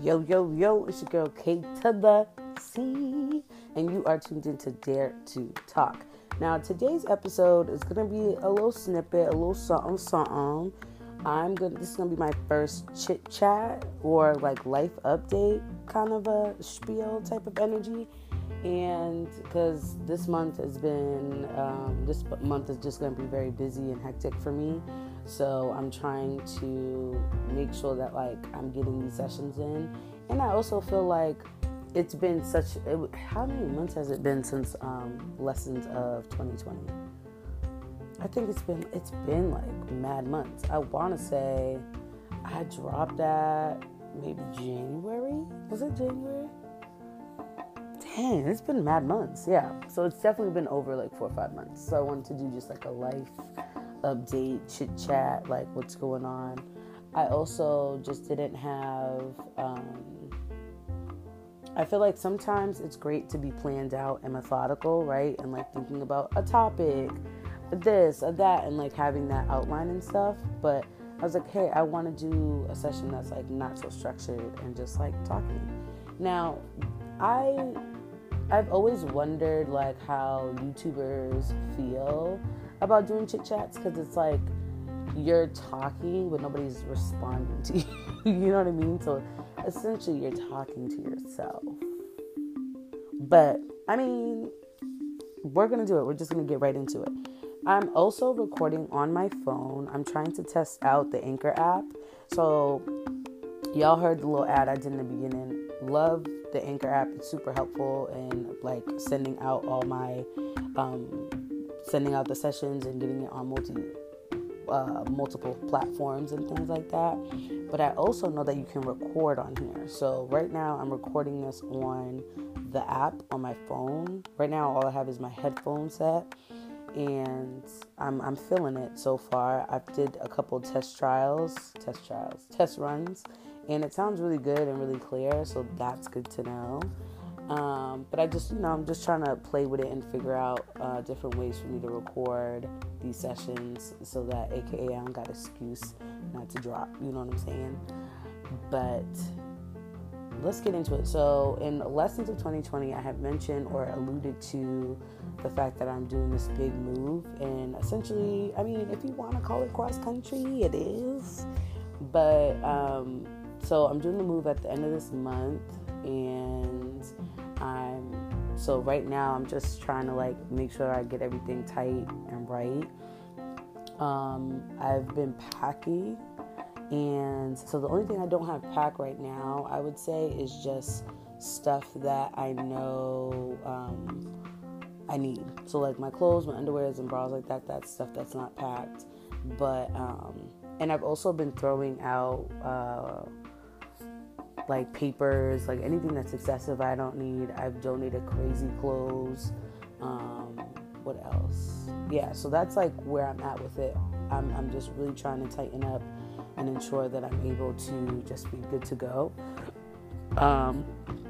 Yo, yo, yo, it's your girl K to the C, and you are tuned into Dare to Talk. Now, today's episode is going to be a little snippet, a little something. This is going to be my first chit chat or like life update kind of a spiel type of energy. And because this month is just going to be very busy and hectic for me, so I'm trying to make sure that like I'm getting these sessions in. And I also feel like it's been how many months has it been since Lessons of 2020? I think it's been like mad months. I want to say I dropped that maybe January. Was it January? Dang, it's been mad months, yeah. So it's definitely been over like 4 or 5 months. So I wanted to do just like a life update, chit chat, like what's going on. I also just didn't have, I feel like sometimes it's great to be planned out and methodical, right? And like thinking about a topic, this, or that, and like having that outline and stuff. But I was like, hey, I want to do a session that's like not so structured and just like talking. Now, I've always wondered like how YouTubers feel about doing chit chats, because it's like you're talking but nobody's responding to you. You know what I mean? So essentially you're talking to yourself. But I mean, we're gonna do it. We're just gonna get right into it. I'm also recording on my phone. I'm trying to test out the Anchor app. So y'all heard the little ad I did in the beginning. Love the Anchor app. It's super helpful in like sending out all my sending out the sessions and getting it on multiple platforms and things like that. But I also know that you can record on here. So right now I'm recording this on the app on my phone. Right now all I have is my headphone set, and I'm feeling it so far. I did a couple test runs, and it sounds really good and really clear, so that's good to know. But I just, I'm just trying to play with it and figure out different ways for me to record these sessions so that, aka, I don't got excuse not to drop, you know what I'm saying? But let's get into it. So in Lessons of 2020, I have mentioned or alluded to the fact that I'm doing this big move. And essentially, I mean, if you want to call it cross-country, it is. But, so I'm doing the move at the end of this month, and so right now I'm just trying to like make sure I get everything tight and right. I've been packing, and so the only thing I don't have packed right now, I would say, is just stuff that I know, I need. So like my clothes, my underwears and bras like that, that's stuff that's not packed. But, and I've also been throwing out, like papers, like anything that's excessive I don't need. I've donated crazy clothes. What else? Yeah, so that's like where I'm at with it. I'm just really trying to tighten up and ensure that I'm able to just be good to go.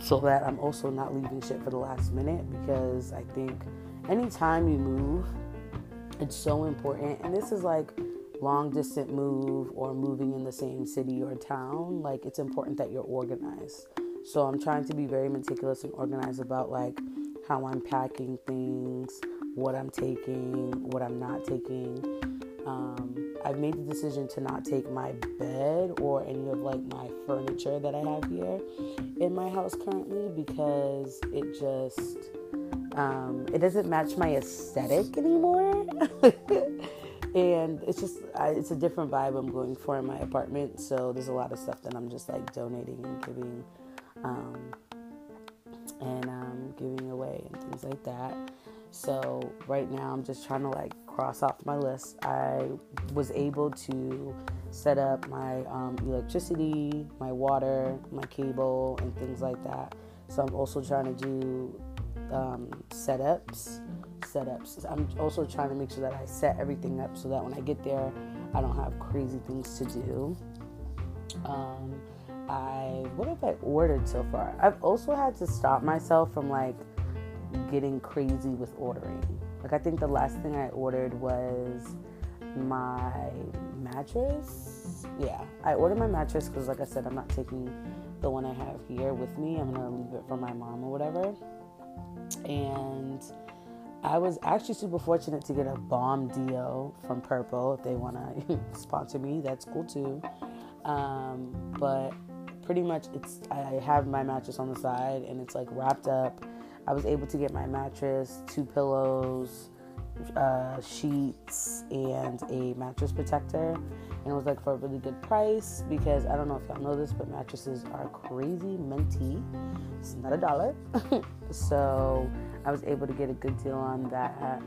So that I'm also not leaving shit for the last minute, because I think anytime you move, it's so important. And this is like long distance move or moving in the same city or town, like it's important that you're organized. So I'm trying to be very meticulous and organized about like how I'm packing things, what I'm taking, what I'm not taking. I've made the decision to not take my bed or any of like my furniture that I have here in my house currently, because it just it doesn't match my aesthetic anymore. And it's just, it's a different vibe I'm going for in my apartment. So there's a lot of stuff that I'm just like donating and giving, giving away and things like that. So right now I'm just trying to like cross off my list. I was able to set up my electricity, my water, my cable, and things like that. So I'm also trying to do setups. I'm also trying to make sure that I set everything up so that when I get there, I don't have crazy things to do. What have I ordered so far? I've also had to stop myself from like getting crazy with ordering. Like I think the last thing I ordered was my mattress. Yeah, I ordered my mattress because, like I said, I'm not taking the one I have here with me. I'm going to leave it for my mom or whatever. And I was actually super fortunate to get a bomb deal from Purple. If they want to sponsor me, that's cool too. But pretty much I have my mattress on the side and it's like wrapped up. I was able to get my mattress, 2 pillows, sheets, and a mattress protector. And it was like for a really good price because I don't know if y'all know this, but mattresses are crazy minty. It's not $1. So I was able to get a good deal on that.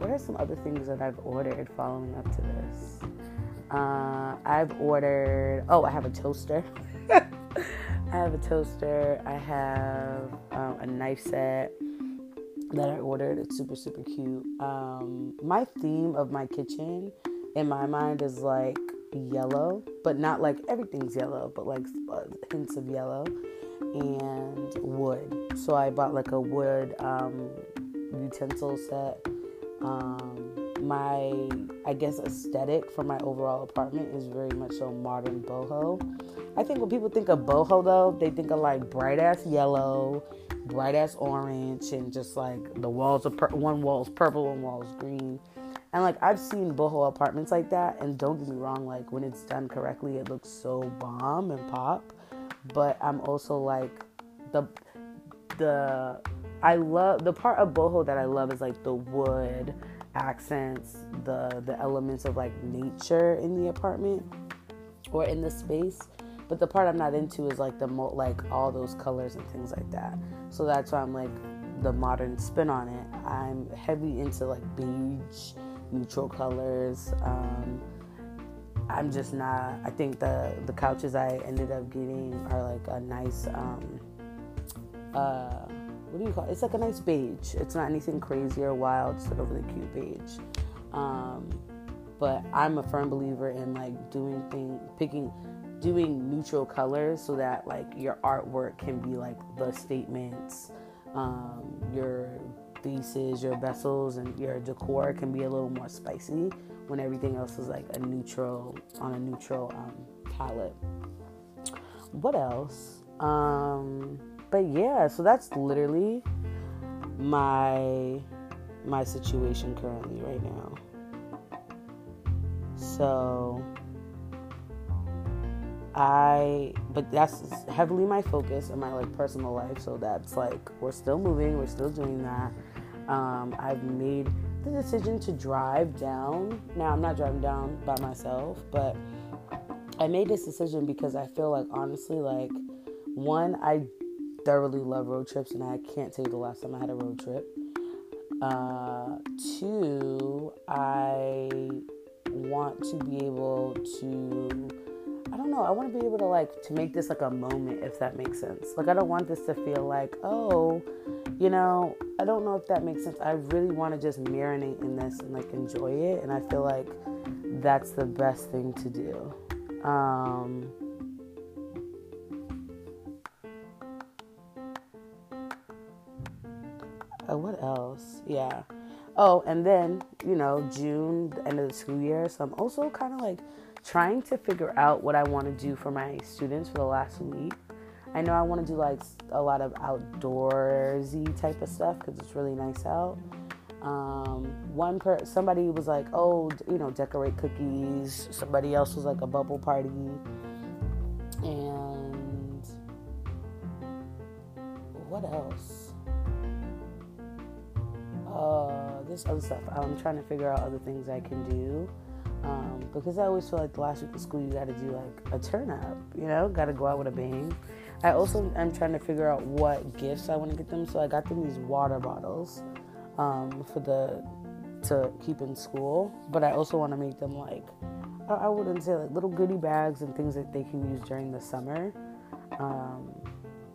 What are some other things that I've ordered following up to this? I have a toaster. I have a knife set that I ordered. It's super, super cute. My theme of my kitchen in my mind is like yellow, but not like everything's yellow, but like hints of yellow and wood. So I bought like a wood utensil set. My, I guess, aesthetic for my overall apartment is very much so modern boho. I think when people think of boho, though, they think of, like, bright-ass yellow, bright-ass orange, and just, like, the walls are one wall's purple, one wall's green. And, like, I've seen boho apartments like that, and don't get me wrong, like, when it's done correctly, it looks so bomb and pop. But I'm also, like, the part of boho that I love is, like, the wood accents, the elements of, like, nature in the apartment or in the space. But the part I'm not into is like all those colors and things like that. So that's why I'm like the modern spin on it. I'm heavy into like beige, neutral colors. I'm just not. I think the couches I ended up getting are like a nice what do you call it? It's like a nice beige. It's not anything crazy or wild. It's like a really cute beige. But I'm a firm believer in like doing neutral colors so that like your artwork can be like the statements, your faces, your vessels, and your decor can be a little more spicy when everything else is like a neutral palette. What else? But yeah, so that's literally my situation currently right now. So but that's heavily my focus in my like personal life. So that's like, we're still moving. We're still doing that. I've made the decision to drive down. Now I'm not driving down by myself, but I made this decision because I feel like, honestly, like one, I thoroughly love road trips and I can't tell you the last time I had a road trip. Two, I want to be able to, I don't know. I want to be able to like to make this like a moment, if that makes sense. Like I don't want this to feel like, oh, you know, I don't know if that makes sense. I really want to just marinate in this and like enjoy it. And I feel like that's the best thing to do. What else? Yeah. Oh, and then, you know, June, the end of the school year. So I'm also kind of like trying to figure out what I want to do for my students for the last week. I know I want to do like a lot of outdoorsy type of stuff because it's really nice out. Somebody was like, oh, you know, decorate cookies. Somebody else was like a bubble party. And what else? This other stuff. I'm trying to figure out other things I can do. Because I always feel like the last week of school, you got to do like a turn up, you know, got to go out with a bang. I also am trying to figure out what gifts I want to get them. So I got them these water bottles to keep in school. But I also want to make them like, I wouldn't say like little goodie bags and things that they can use during the summer.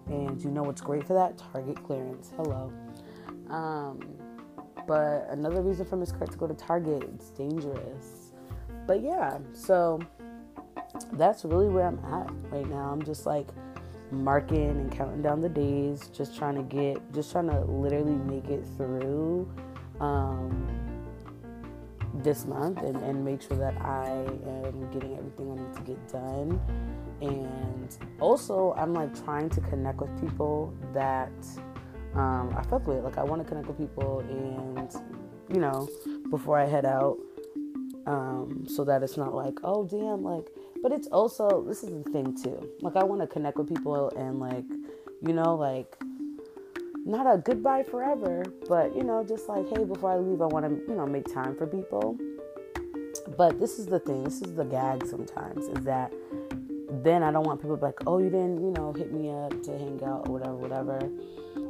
And you know what's great for that? Target clearance. Hello. But another reason for Miss Kurt to go to Target, it's dangerous. But yeah, so that's really where I'm at right now. I'm just like marking and counting down the days, just trying to literally make it through this month and make sure that I am getting everything I need to get done. And also, I'm like trying to connect with people that I fuck with. Like, I want to connect with people and, you know, before I head out, so that it's not like, oh, damn, like, but it's also, this is the thing too. Like, I want to connect with people and, like, you know, like, not a goodbye forever, but, you know, just like, hey, before I leave, I want to, you know, make time for people. But this is the thing. This is the gag sometimes, is that then I don't want people to be like, oh, you didn't, you know, hit me up to hang out or whatever.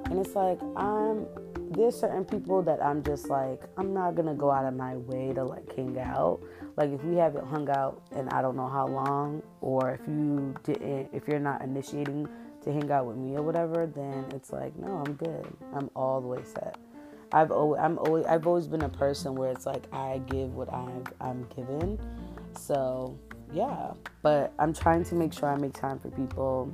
And it's like, there's certain people that I'm just like, I'm not going to go out of my way to, like, hang out. Like, if we haven't hung out in I don't know how long, or if you're not initiating to hang out with me or whatever, then it's like, no, I'm good. I'm all the way set. I've always been a person where it's like, I give what I'm given. So, yeah. But I'm trying to make sure I make time for people.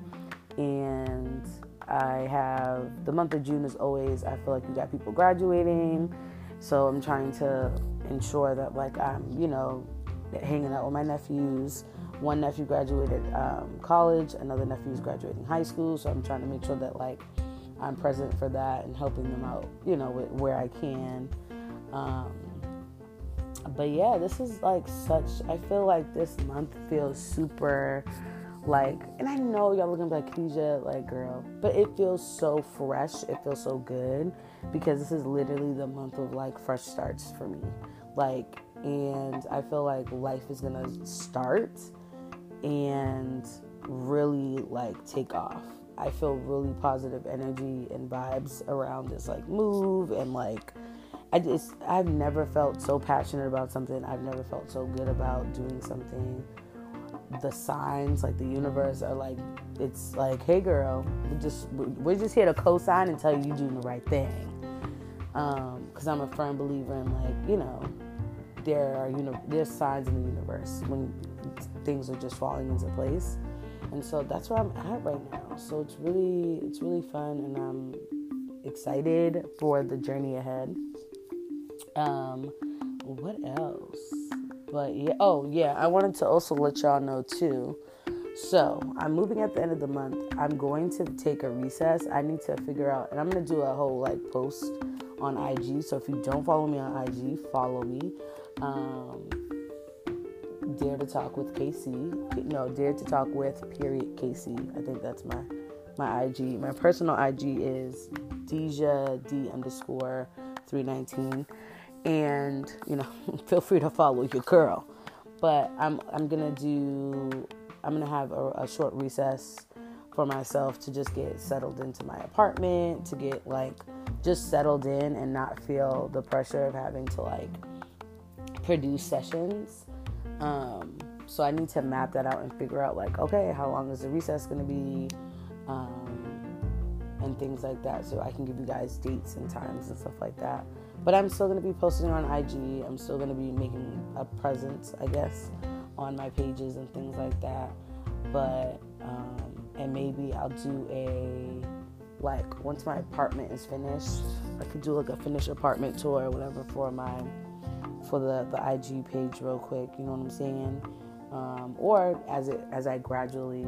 And I have, the month of June is always, I feel like you got people graduating, so I'm trying to ensure that, like, I'm, you know, hanging out with my nephews. One nephew graduated college, another nephew's graduating high school, so I'm trying to make sure that, like, I'm present for that and helping them out, you know, where I can. But yeah, this is like I feel like this month feels super, like, and I know y'all looking like, Keisha, like, girl, but it feels so fresh. It feels so good because this is literally the month of, like, fresh starts for me. Like, and I feel like life is going to start and really, like, take off. I feel really positive energy and vibes around this, like, move, and, like, I've never felt so passionate about something. I've never felt so good about doing something. The signs, like, the universe are like, it's like, hey, girl, we're just here to co-sign and tell you you're doing the right thing. Because I'm a firm believer in, like, you know, there's signs in the universe when things are just falling into place. And so that's where I'm at right now. So it's really fun, and I'm excited for the journey ahead. What else? But yeah, I wanted to also let y'all know too. So I'm moving at the end of the month. I'm going to take a recess. I need to figure out, and I'm going to do a whole, like, post on IG. So if you don't follow me on IG, follow me. Dare to Talk with KC. No, Dare to Talk with KC. I think that's my IG. My personal IG is Deja D_319. And, you know, feel free to follow your girl. But I'm gonna have a short recess for myself to just get settled into my apartment, to get, like, just settled in and not feel the pressure of having to, like, produce sessions. So I need to map that out and figure out, like, okay, how long is the recess gonna be? And things like that, so I can give you guys dates and times and stuff like that. But I'm still going to be posting on IG. I'm still going to be making a presence, I guess, on my pages and things like that. But, and maybe I'll do a, like, once my apartment is finished, I could do, like, a finished apartment tour or whatever for the IG page real quick, you know what I'm saying? Or as I gradually,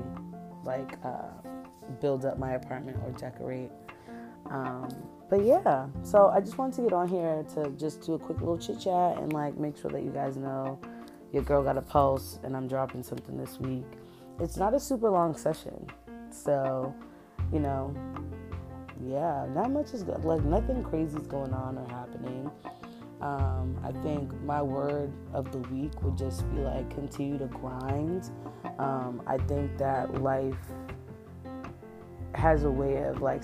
like, build up my apartment or decorate. But yeah, so I just wanted to get on here to just do a quick little chit chat and, like, make sure that you guys know your girl got a pulse and I'm dropping something this week. It's not a super long session, so, you know, yeah, not much is good. Like, nothing crazy is going on or happening. I think my word of the week would just be, like, continue to grind. I think that life has a way of, like,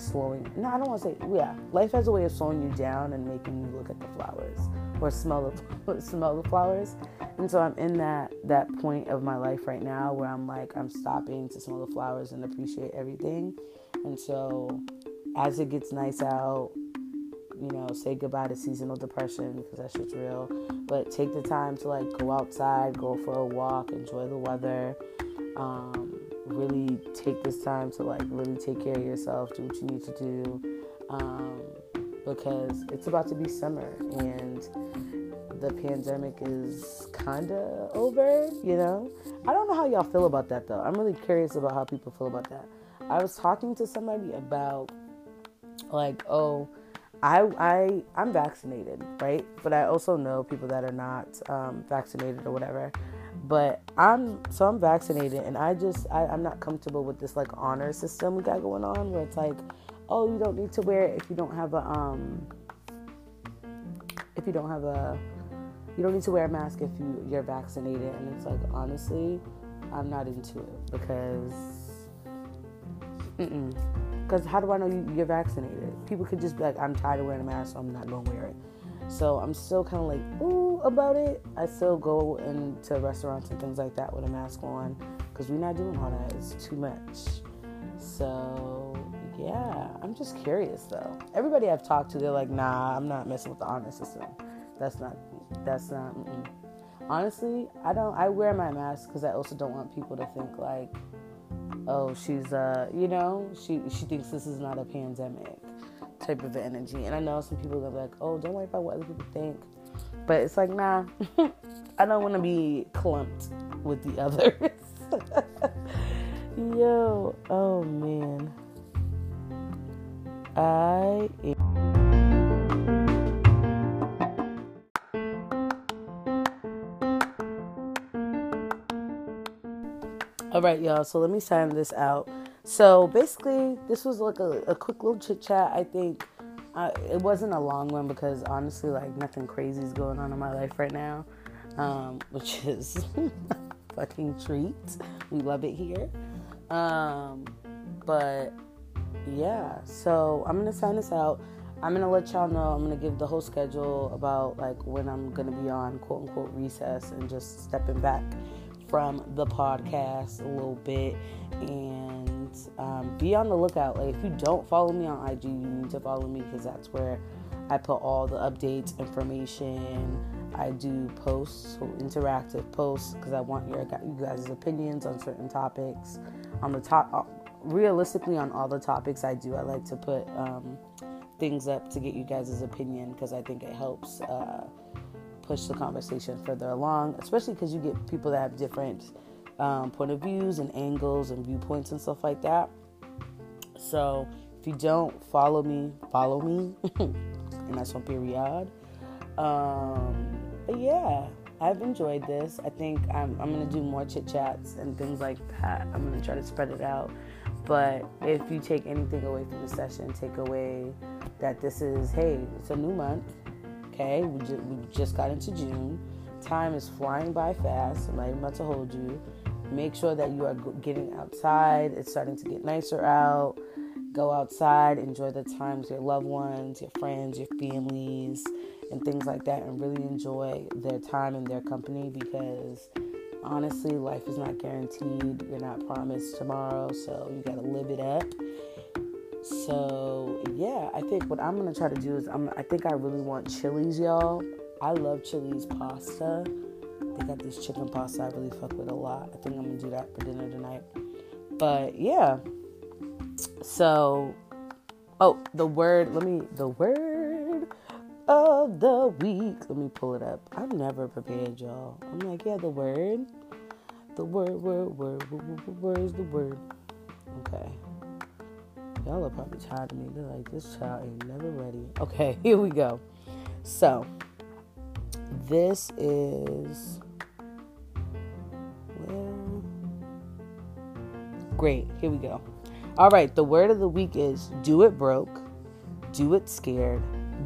life has a way of slowing you down and making you look at the flowers or smell the flowers. And so I'm in that point of my life right now where I'm like, I'm stopping to smell the flowers and appreciate everything. And so as it gets nice out, you know, say goodbye to seasonal depression, because that shit's real, but take the time to, like, go outside, go for a walk, enjoy the weather, really take this time to, like, really take care of yourself, do what you need to do, because it's about to be summer, and the pandemic is kind of over, you know? I don't know how y'all feel about that, though. I'm really curious about how people feel about that. I was talking to somebody about, like, oh, I'm vaccinated, right? But I also know people that are not vaccinated or whatever. But I'm vaccinated, and I'm not comfortable with this, like, honor system we got going on where it's like, oh, you don't need to wear it if you don't have a, you don't need to wear a mask if you're vaccinated. And it's like, honestly, I'm not into it because how do I know you're vaccinated? People could just be like, I'm tired of wearing a mask, so I'm not going to wear it. So I'm still kind of like, ooh, about it. I still go into restaurants and things like that with a mask on because we're not doing all that. It's too much. So, yeah, I'm just curious, though. Everybody I've talked to, they're like, nah, I'm not messing with the honor system. That's not. Mm-mm. Honestly, I wear my mask because I also don't want people to think like, oh, she's, she thinks this is not a pandemic type of energy. And I know some people are like, oh, don't worry about what other people think. But it's like, nah, I don't want to be clumped with the others. Yo, oh, man. All right, y'all, so let me sign this out. So basically, this was like a quick little chit-chat, I think. It wasn't a long one because honestly, like, nothing crazy is going on in my life right now, which is a fucking treat. We love it here. But yeah, so I'm gonna sign this out. I'm gonna let y'all know, I'm gonna give the whole schedule about like when I'm gonna be on quote unquote recess and just stepping back from the podcast a little bit. And be on the lookout. Like, if you don't follow me on IG, you need to follow me because that's where I put all the updates, information. I do posts, so interactive posts, because I want you guys' opinions on certain topics. Realistically, on all the topics I do, I like to put things up to get you guys' opinion because I think it helps push the conversation further along, especially because you get people that have different point of views and angles and viewpoints and stuff like that. So if you don't follow me and that's on period. But yeah, I've enjoyed this. I think I'm gonna do more chit chats and things like that. I'm gonna try to spread it out. But if you take anything away from the session, take away that this is, hey, it's a new month. Okay, we just got into June. Time is flying by fast. I'm not even about to hold you. Make sure that you are getting outside. It's starting to get nicer out. Go outside. Enjoy the time with your loved ones, your friends, your families, and things like that. And really enjoy their time and their company because, honestly, life is not guaranteed. You're not promised tomorrow, so you got to live it up. So, yeah, I think what I'm going to try to do is I think I really want Chili's, y'all. I love Chili's pasta. They got this chicken pasta I really fuck with a lot. I think I'm going to do that for dinner tonight. But, yeah. So, the word of the week. Let me pull it up. I'm never prepared, y'all. I'm like, yeah, the word is the word. Okay. Y'all are probably tired of me. They're like, this child ain't never ready. Okay, here we go. So, this is, well, great. Here we go. All right, the word of the week is do it broke, do it scared,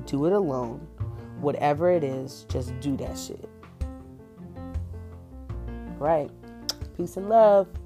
do it alone. Whatever it is, just do that shit. All right. Peace and love.